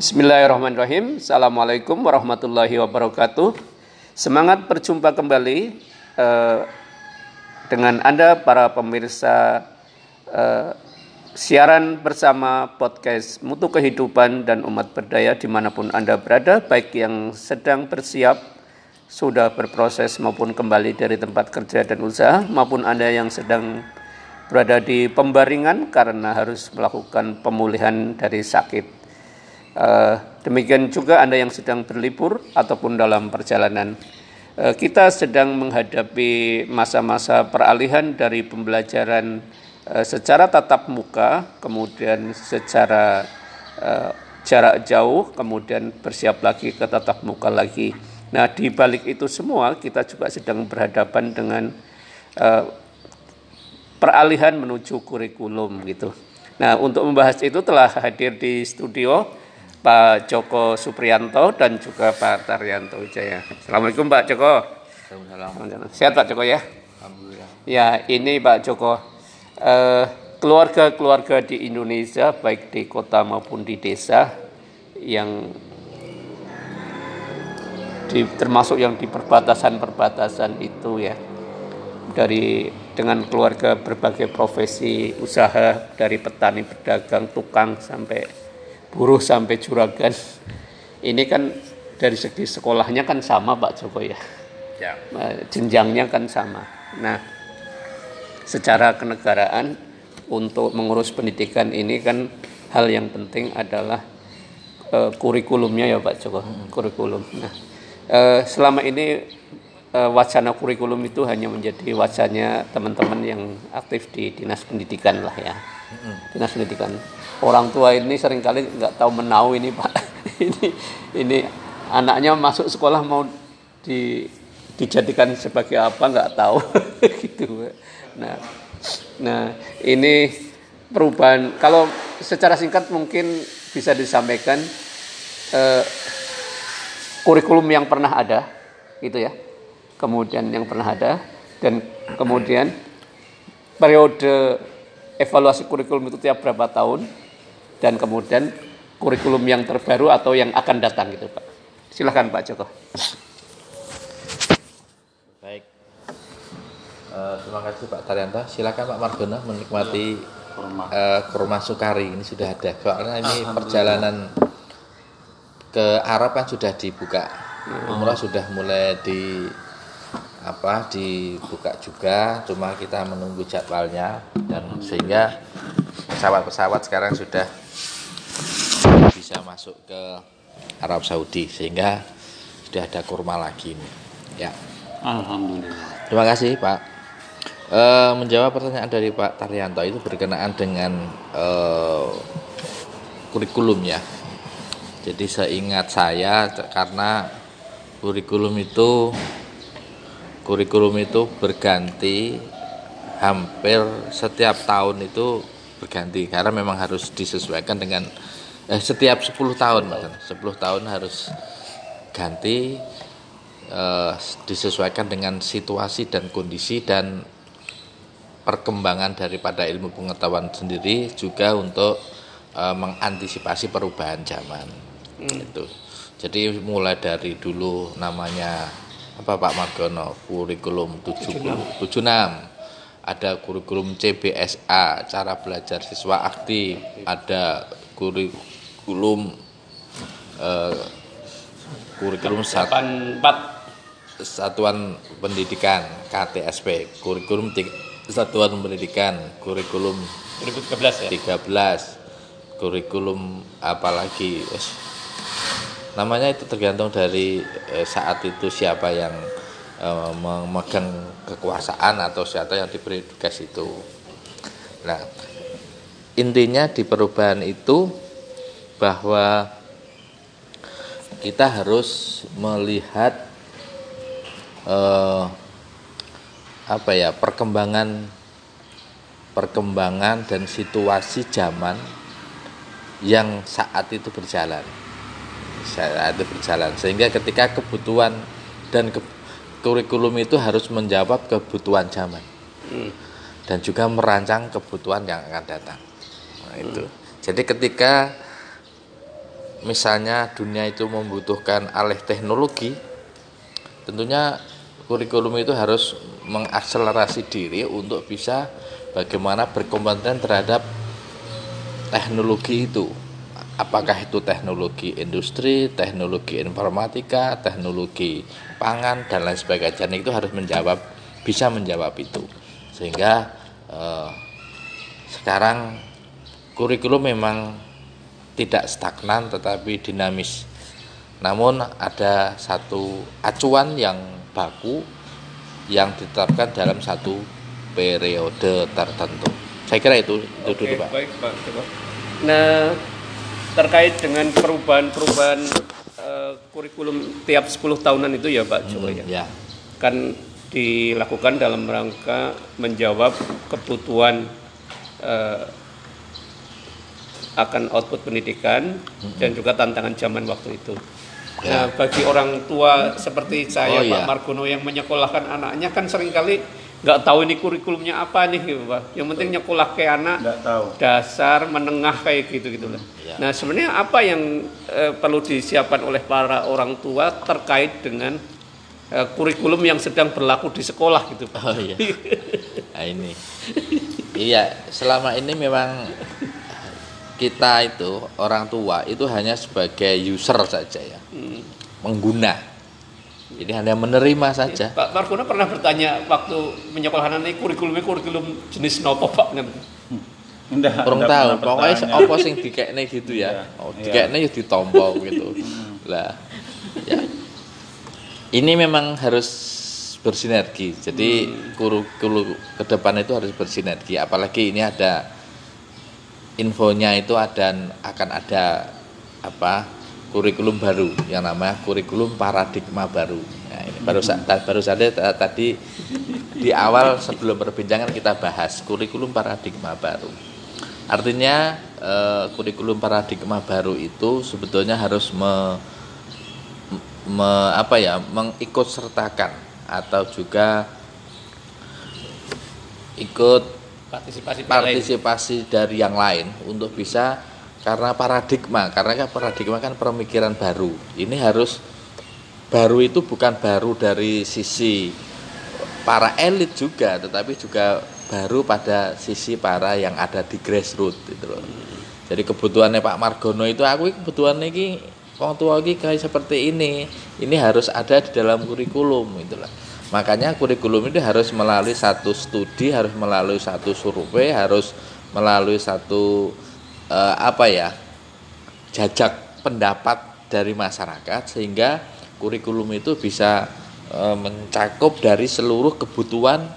Bismillahirrahmanirrahim. Assalamualaikum warahmatullahi wabarakatuh. Semangat berjumpa kembali dengan Anda para pemirsa siaran bersama podcast Mutu Kehidupan dan Umat Berdaya dimanapun Anda berada, baik yang sedang bersiap, sudah berproses maupun kembali dari tempat kerja dan usaha, maupun Anda yang sedang berada di pembaringan karena harus melakukan pemulihan dari sakit. Demikian juga Anda yang sedang berlibur ataupun dalam perjalanan. Kita sedang menghadapi masa-masa peralihan dari pembelajaran secara tatap muka, kemudian secara jarak jauh, kemudian bersiap lagi ke tatap muka lagi. Nah, di balik itu semua kita juga sedang berhadapan dengan peralihan menuju kurikulum gitu. Nah, untuk membahas itu telah hadir di studio Pak Joko Suprianto dan juga Pak Taryanto Jaya. Assalamualaikum Pak Joko. Assalamualaikum. Sehat Pak Joko ya? Alhamdulillah. Ya, ini Pak Joko, keluarga-keluarga di Indonesia baik di kota maupun di desa yang termasuk yang di perbatasan-perbatasan itu ya, dengan keluarga berbagai profesi usaha, dari petani, pedagang, tukang sampai buruh sampai juragan. Ini kan dari segi sekolahnya kan sama Pak Joko ya, ya. Jenjangnya kan sama. Nah, secara kenegaraan untuk mengurus pendidikan ini kan hal yang penting adalah kurikulumnya ya Pak Joko. Kurikulum. Nah, selama ini wacana kurikulum itu hanya menjadi wacana teman-teman yang aktif di dinas pendidikan lah ya. Dinas pendidikan. Orang tua ini seringkali nggak tahu menahu ini Pak. Ini anaknya masuk sekolah mau dijadikan sebagai apa nggak tahu gitu. Nah ini perubahan. Kalau secara singkat mungkin bisa disampaikan kurikulum yang pernah ada gitu ya. Kemudian yang pernah ada dan kemudian periode evaluasi kurikulum itu tiap berapa tahun, dan kemudian kurikulum yang terbaru atau yang akan datang gitu Pak. Silakan Pak Joko. Baik, terima kasih Pak Taryanto. Silakan Pak Margono menikmati kurma sukari ini sudah ada. Karena ini perjalanan ke Arab kan sudah dibuka, umroh sudah mulai dibuka juga, cuma kita menunggu jadwalnya, dan sehingga pesawat-pesawat sekarang sudah bisa masuk ke Arab Saudi, sehingga sudah ada kurma lagi ini. Ya. Alhamdulillah. Terima kasih Pak. Menjawab pertanyaan dari Pak Taryanto itu berkenaan dengan kurikulum ya. Jadi seingat saya karena kurikulum itu berganti hampir setiap tahun, itu berganti karena memang harus disesuaikan dengan setiap 10 tahun, Pak. 10 tahun harus ganti, disesuaikan dengan situasi dan kondisi dan perkembangan daripada ilmu pengetahuan sendiri, juga untuk mengantisipasi perubahan zaman. Itu. Jadi mulai dari dulu namanya Pak Margono, kurikulum 76. Ada kurikulum CBSA, cara belajar siswa aktif. Ada kurikulum satuan pendidikan KTSP, kurikulum satuan pendidikan, kurikulum 13 ya. 13. Kurikulum apalagi? Namanya itu tergantung dari saat itu siapa yang memegang kekuasaan atau siapa yang diberi tugas itu. Nah, intinya di perubahan itu bahwa kita harus melihat perkembangan dan situasi zaman yang saat itu berjalan. Sehingga ketika kebutuhan dan kurikulum itu harus menjawab kebutuhan zaman dan juga merancang kebutuhan yang akan datang. Nah, itu. Jadi ketika misalnya dunia itu membutuhkan alih teknologi, tentunya kurikulum itu harus mengakselerasi diri untuk bisa bagaimana berkompeten terhadap teknologi itu. Apakah itu teknologi industri, teknologi informatika, teknologi pangan, dan lain sebagainya. Dan itu harus menjawab, bisa menjawab itu. Sehingga sekarang kurikulum memang tidak stagnan tetapi dinamis. Namun ada satu acuan yang baku yang ditetapkan dalam satu periode tertentu. Saya kira itu dulu, Pak. Baik, Pak. Nah, terkait dengan perubahan kurikulum tiap 10 tahunan itu ya Pak Joko ya. Kan dilakukan dalam rangka menjawab kebutuhan akan output pendidikan dan juga tantangan zaman waktu itu. Nah, bagi orang tua seperti saya Pak Margono yang menyekolahkan anaknya kan seringkali nggak tahu ini kurikulumnya apa nih gitu Pak. Yang penting nyekolah ke anak dasar menengah kayak gitu-gitu lah. Nah sebenarnya apa yang perlu disiapkan oleh para orang tua terkait dengan kurikulum yang sedang berlaku di sekolah gitu Pak? Nah, ini selama ini memang kita itu orang tua itu hanya sebagai user saja ya, pengguna. Jadi hanya menerima saja. Pak Margono pernah bertanya waktu menyekolahkan ini kurikulum jenis nopo Pak? Enggak. Kurang tahu. Pokoknya apa sing dikekne gitu ya. Dikekne ya ditompo gitu. Lah. Ya. Ini memang harus bersinergi. Jadi kurikulum ke depan itu harus bersinergi. Apalagi ini ada infonya itu ada akan ada apa? Kurikulum baru yang namanya kurikulum paradigma baru. Nah, ini baru saja tadi di awal sebelum perbincangan kita bahas kurikulum paradigma baru. Artinya kurikulum paradigma baru itu sebetulnya harus mengikutsertakan atau juga ikut partisipasi dari yang lain untuk bisa. Karena paradigma kan pemikiran baru. Ini harus baru itu bukan baru dari sisi para elit juga, tetapi juga baru pada sisi para yang ada di grassroots gitu loh. Jadi kebutuhannya Pak Margono itu aku kebutuhannya iki wong tua iki kayak seperti ini. Ini harus ada di dalam kurikulum gitu loh. Makanya kurikulum itu harus melalui satu studi, harus melalui satu survei, harus melalui satu jajak pendapat dari masyarakat sehingga kurikulum itu bisa mencakup dari seluruh kebutuhan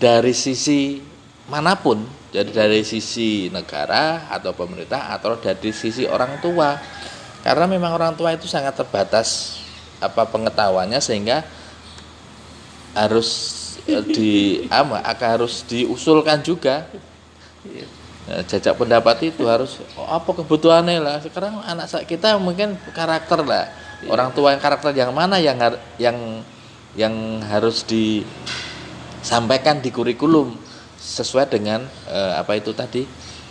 dari sisi manapun, jadi dari sisi negara atau pemerintah atau dari sisi orang tua, karena memang orang tua itu sangat terbatas pengetahuannya sehingga harus diusulkan juga. Jajak pendapat itu harus apa kebutuhannya lah. Sekarang anak kita mungkin karakter lah. Orang tua yang karakter yang mana yang harus disampaikan di kurikulum sesuai dengan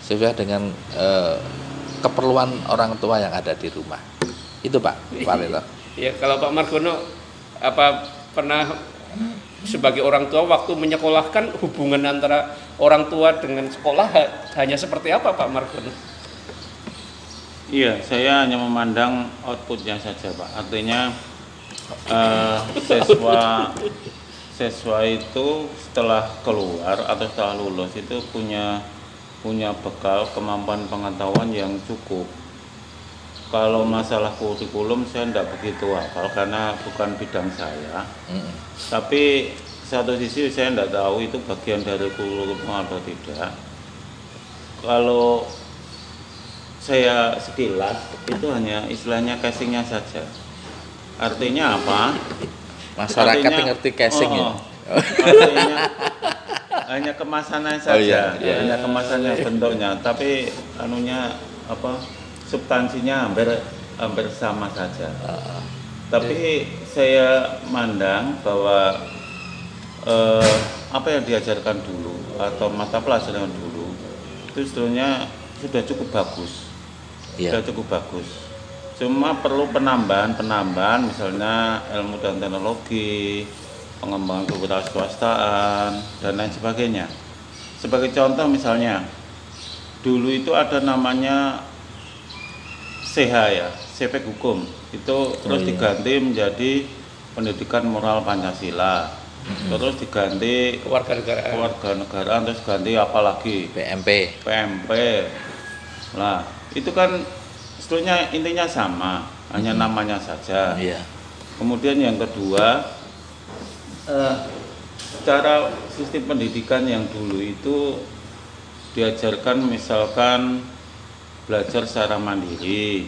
sesuai dengan keperluan orang tua yang ada di rumah. Itu Pak Lelo. Ya, kalau Pak Margono pernah sebagai orang tua waktu menyekolahkan hubungan antara orang tua dengan sekolah hanya seperti apa Pak Margono? Iya, saya hanya memandang outputnya saja Pak. Artinya siswa itu setelah keluar atau setelah lulus itu punya bekal kemampuan pengetahuan yang cukup. Kalau masalah kurikulum saya tidak begitu hafal karena bukan bidang saya. Tapi satu sisi saya tidak tahu itu bagian dari kurikulum atau tidak. Kalau saya sekilas itu hanya istilahnya casingnya saja. Artinya apa? Masyarakat ngerti casing ya. Artinya hanya kemasannya saja, hanya kemasannya bentuknya. Tapi substansinya hampir sama saja. Tapi saya mandang bahwa apa yang diajarkan dulu atau mata pelajaran dulu itu sebetulnya sudah cukup bagus. ya, sudah cukup bagus. Cuma perlu penambahan-penambahan, misalnya ilmu dan teknologi, pengembangan kewirausahaan dan lain sebagainya. Sebagai contoh misalnya, dulu itu ada namanya CH ya, CP Hukum, itu terus diganti menjadi pendidikan moral Pancasila, terus diganti kewarganegaraan, terus ganti apalagi PMP. Nah, itu kan sebetulnya intinya sama, hanya namanya saja. Kemudian yang kedua, cara sistem pendidikan yang dulu itu diajarkan misalkan belajar secara mandiri,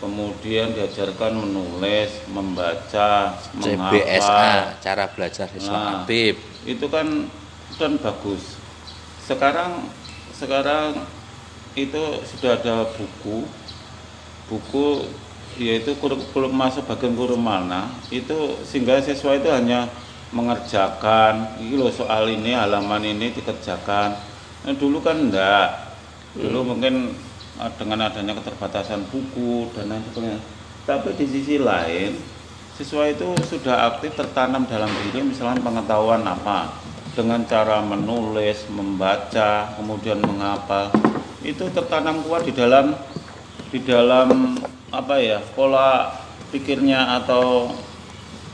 kemudian diajarkan menulis, membaca, menghafal. CBSA, cara belajar siswa aktif. Itu kan bagus. Sekarang itu sudah ada buku yaitu kurikulum masuk bagian kurikulum, itu sehingga siswa itu hanya mengerjakan, ini loh soal ini, halaman ini dikerjakan. Nah, dulu kan enggak. Dulu mungkin dengan adanya keterbatasan buku dan lain sebagainya. Tapi di sisi lain, siswa itu sudah aktif tertanam dalam diri, misalnya pengetahuan apa, dengan cara menulis, membaca, kemudian menghafal, itu tertanam kuat di dalam apa ya, pola pikirnya atau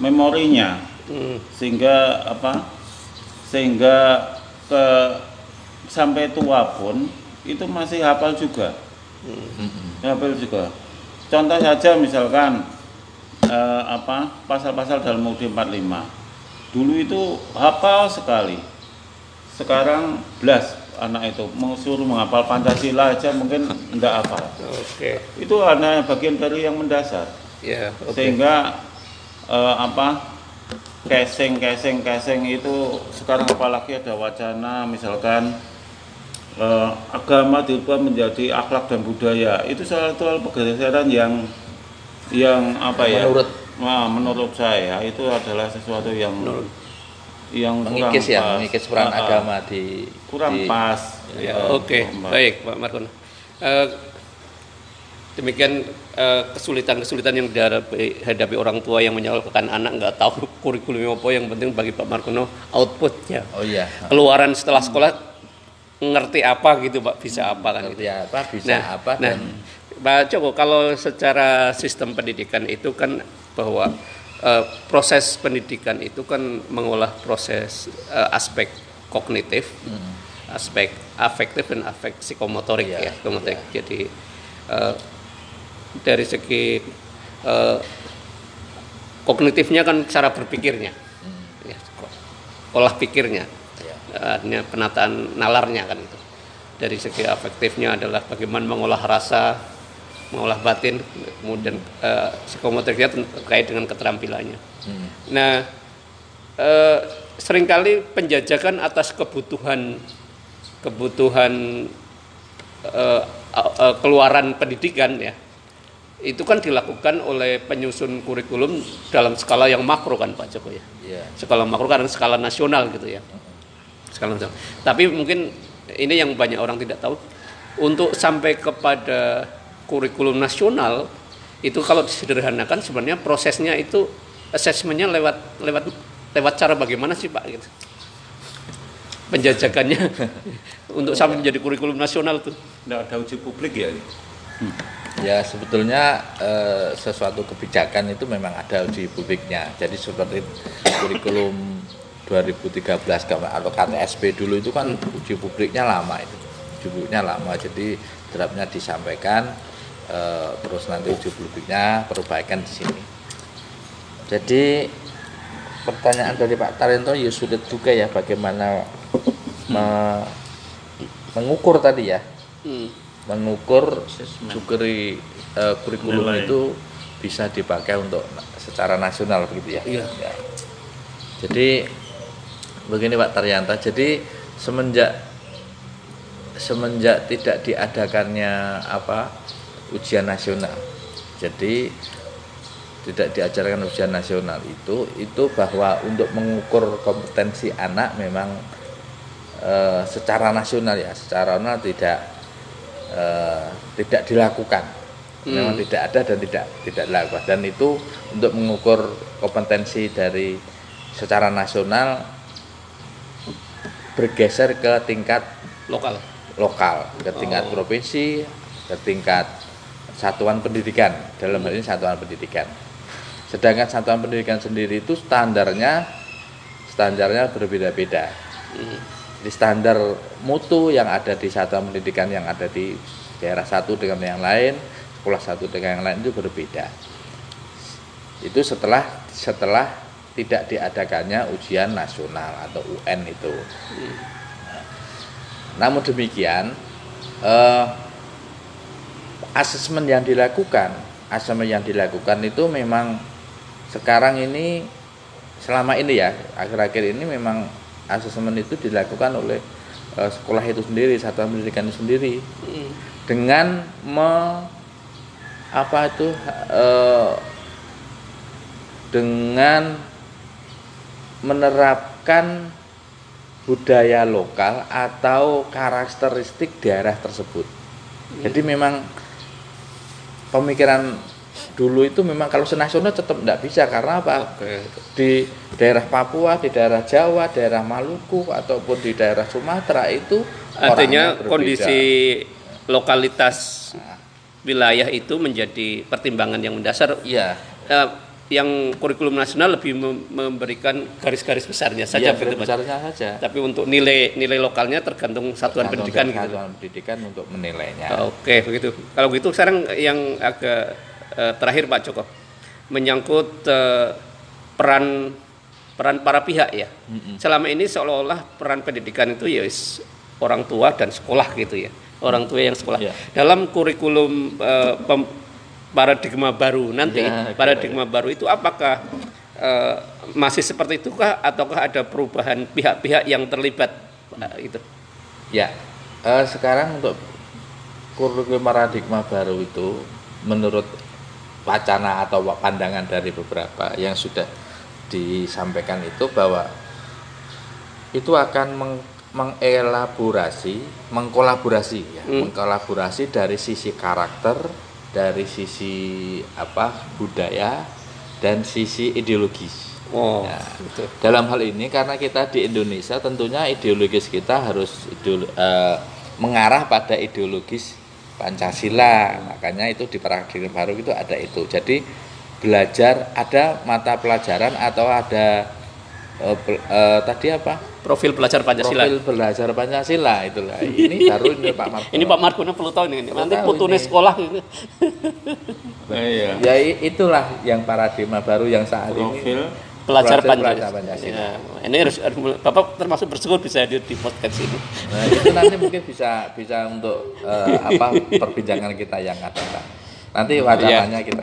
memorinya, sehingga sampai tua pun itu masih hafal juga. Contoh saja misalkan pasal-pasal dalam UU 45. Dulu itu hafal sekali. Sekarang belas anak itu mengusul menghafal Pancasila aja mungkin enggak hafal. Itu hanya bagian dari yang mendasar. Sehingga casing itu sekarang, apalagi ada wacana misalkan agama dirubah menjadi akhlak dan budaya, itu salah satu pergeseran menurut saya itu adalah sesuatu yang mengikis kurang mengikis peran agama kurang pas. Baik Pak Margono, demikian kesulitan-kesulitan yang dihadapi orang tua yang menyalurkan anak nggak tahu kurikulum apa. Yang penting bagi Pak Margono outputnya, keluaran setelah sekolah ngerti apa gitu Pak, bisa apa kan gitu. Pak Joko, kalau secara sistem pendidikan itu kan bahwa proses pendidikan itu kan mengolah proses aspek kognitif, aspek afektif dan aspek psikomotorik jadi dari segi kognitifnya kan cara berpikirnya, olah pikirnya, penataan nalarnya kan itu. Dari segi afektifnya adalah bagaimana mengolah rasa, mengolah batin, kemudian psikomotoriknya terkait dengan keterampilannya. Nah, seringkali penjajakan atas kebutuhan keluaran pendidikan ya, itu kan dilakukan oleh penyusun kurikulum dalam skala yang makro kan Pak Joko ya, skala makro karena skala nasional gitu ya, skala nasional. Tapi mungkin ini yang banyak orang tidak tahu, untuk sampai kepada kurikulum nasional itu kalau disederhanakan sebenarnya prosesnya itu asesmennya lewat cara bagaimana sih Pak gitu, penjajakannya untuk sampai menjadi kurikulum nasional tuh. Nggak ada uji publik ya. Ya sebetulnya sesuatu kebijakan itu memang ada uji publiknya. Jadi seperti kurikulum 2013 atau KTSP dulu itu kan uji publiknya lama itu. Jadi draftnya disampaikan, terus nanti uji publiknya perbaikan di sini. Jadi pertanyaan dari Pak Taryanto ya sudah juga ya, bagaimana mengukur tadi ya. Mengukur sugeri kurikulum nilai itu bisa dipakai untuk secara nasional begitu ya. Jadi begini Pak Taryanto, jadi semenjak tidak diadakannya ujian nasional, jadi tidak diajarkan ujian nasional itu bahwa untuk mengukur kompetensi anak memang secara nasional tidak dilakukan. memang tidak ada dan tidak dilakukan. Dan itu untuk mengukur kompetensi dari secara nasional bergeser ke tingkat lokal, ke tingkat provinsi, ke tingkat satuan pendidikan, dalam hal ini satuan pendidikan. Sedangkan satuan pendidikan sendiri itu standarnya berbeda-beda. Di standar mutu yang ada di satuan pendidikan yang ada di daerah satu dengan yang lain, sekolah satu dengan yang lain itu berbeda. Itu setelah tidak diadakannya ujian nasional atau UN itu. Namun demikian, asesmen yang dilakukan itu memang sekarang ini, selama ini ya, akhir-akhir ini memang asesmen itu dilakukan oleh sekolah itu sendiri, satuan pendidikan itu sendiri, dengan dengan menerapkan budaya lokal atau karakteristik daerah tersebut. Jadi memang pemikiran dulu itu memang kalau senasional tetap tidak bisa, karena apa? Di daerah Papua, di daerah Jawa, daerah Maluku ataupun di daerah Sumatera itu artinya kondisi lokalitas wilayah itu menjadi pertimbangan yang mendasar. Iya. Yang kurikulum nasional lebih memberikan garis-garis besarnya saja, besarnya saja. Tapi untuk nilai lokalnya tergantung satuan pendidikan. Satuan pendidikan untuk menilainya. Oke, begitu. Kalau gitu sekarang yang agak terakhir Pak Joko, menyangkut peran para pihak ya. Selama ini seolah-olah peran pendidikan itu ya orang tua dan sekolah gitu ya. Orang tua yang sekolah. Dalam kurikulum paradigma baru nanti, baru itu apakah masih seperti itukah ataukah ada perubahan pihak-pihak yang terlibat itu? Ya, sekarang untuk kurikulum paradigma baru itu menurut wacana atau pandangan dari beberapa yang sudah disampaikan itu bahwa itu akan mengkolaborasi dari sisi karakter, dari sisi budaya dan sisi ideologis. Dalam hal ini karena kita di Indonesia tentunya ideologis kita harus mengarah pada ideologis Pancasila. Makanya itu di paradigma baru itu ada itu. Jadi belajar ada mata pelajaran atau ada Profil Pelajar Pancasila. Profil Pelajar Pancasila itulah. Ini baru ini Pak Margono. Ini Pak Margono perlu tahu ini. Nanti putune sekolah ini. Nah, iya. Ya itulah yang paradigma baru yang saat ini. Profil Pelajar Pancasila. Ya, ini harus Bapak termasuk bersyukur bisa hadir di podcast ini. Nah, itu nanti mungkin bisa untuk perbincangan kita yang akan datang. Nanti wacananya kita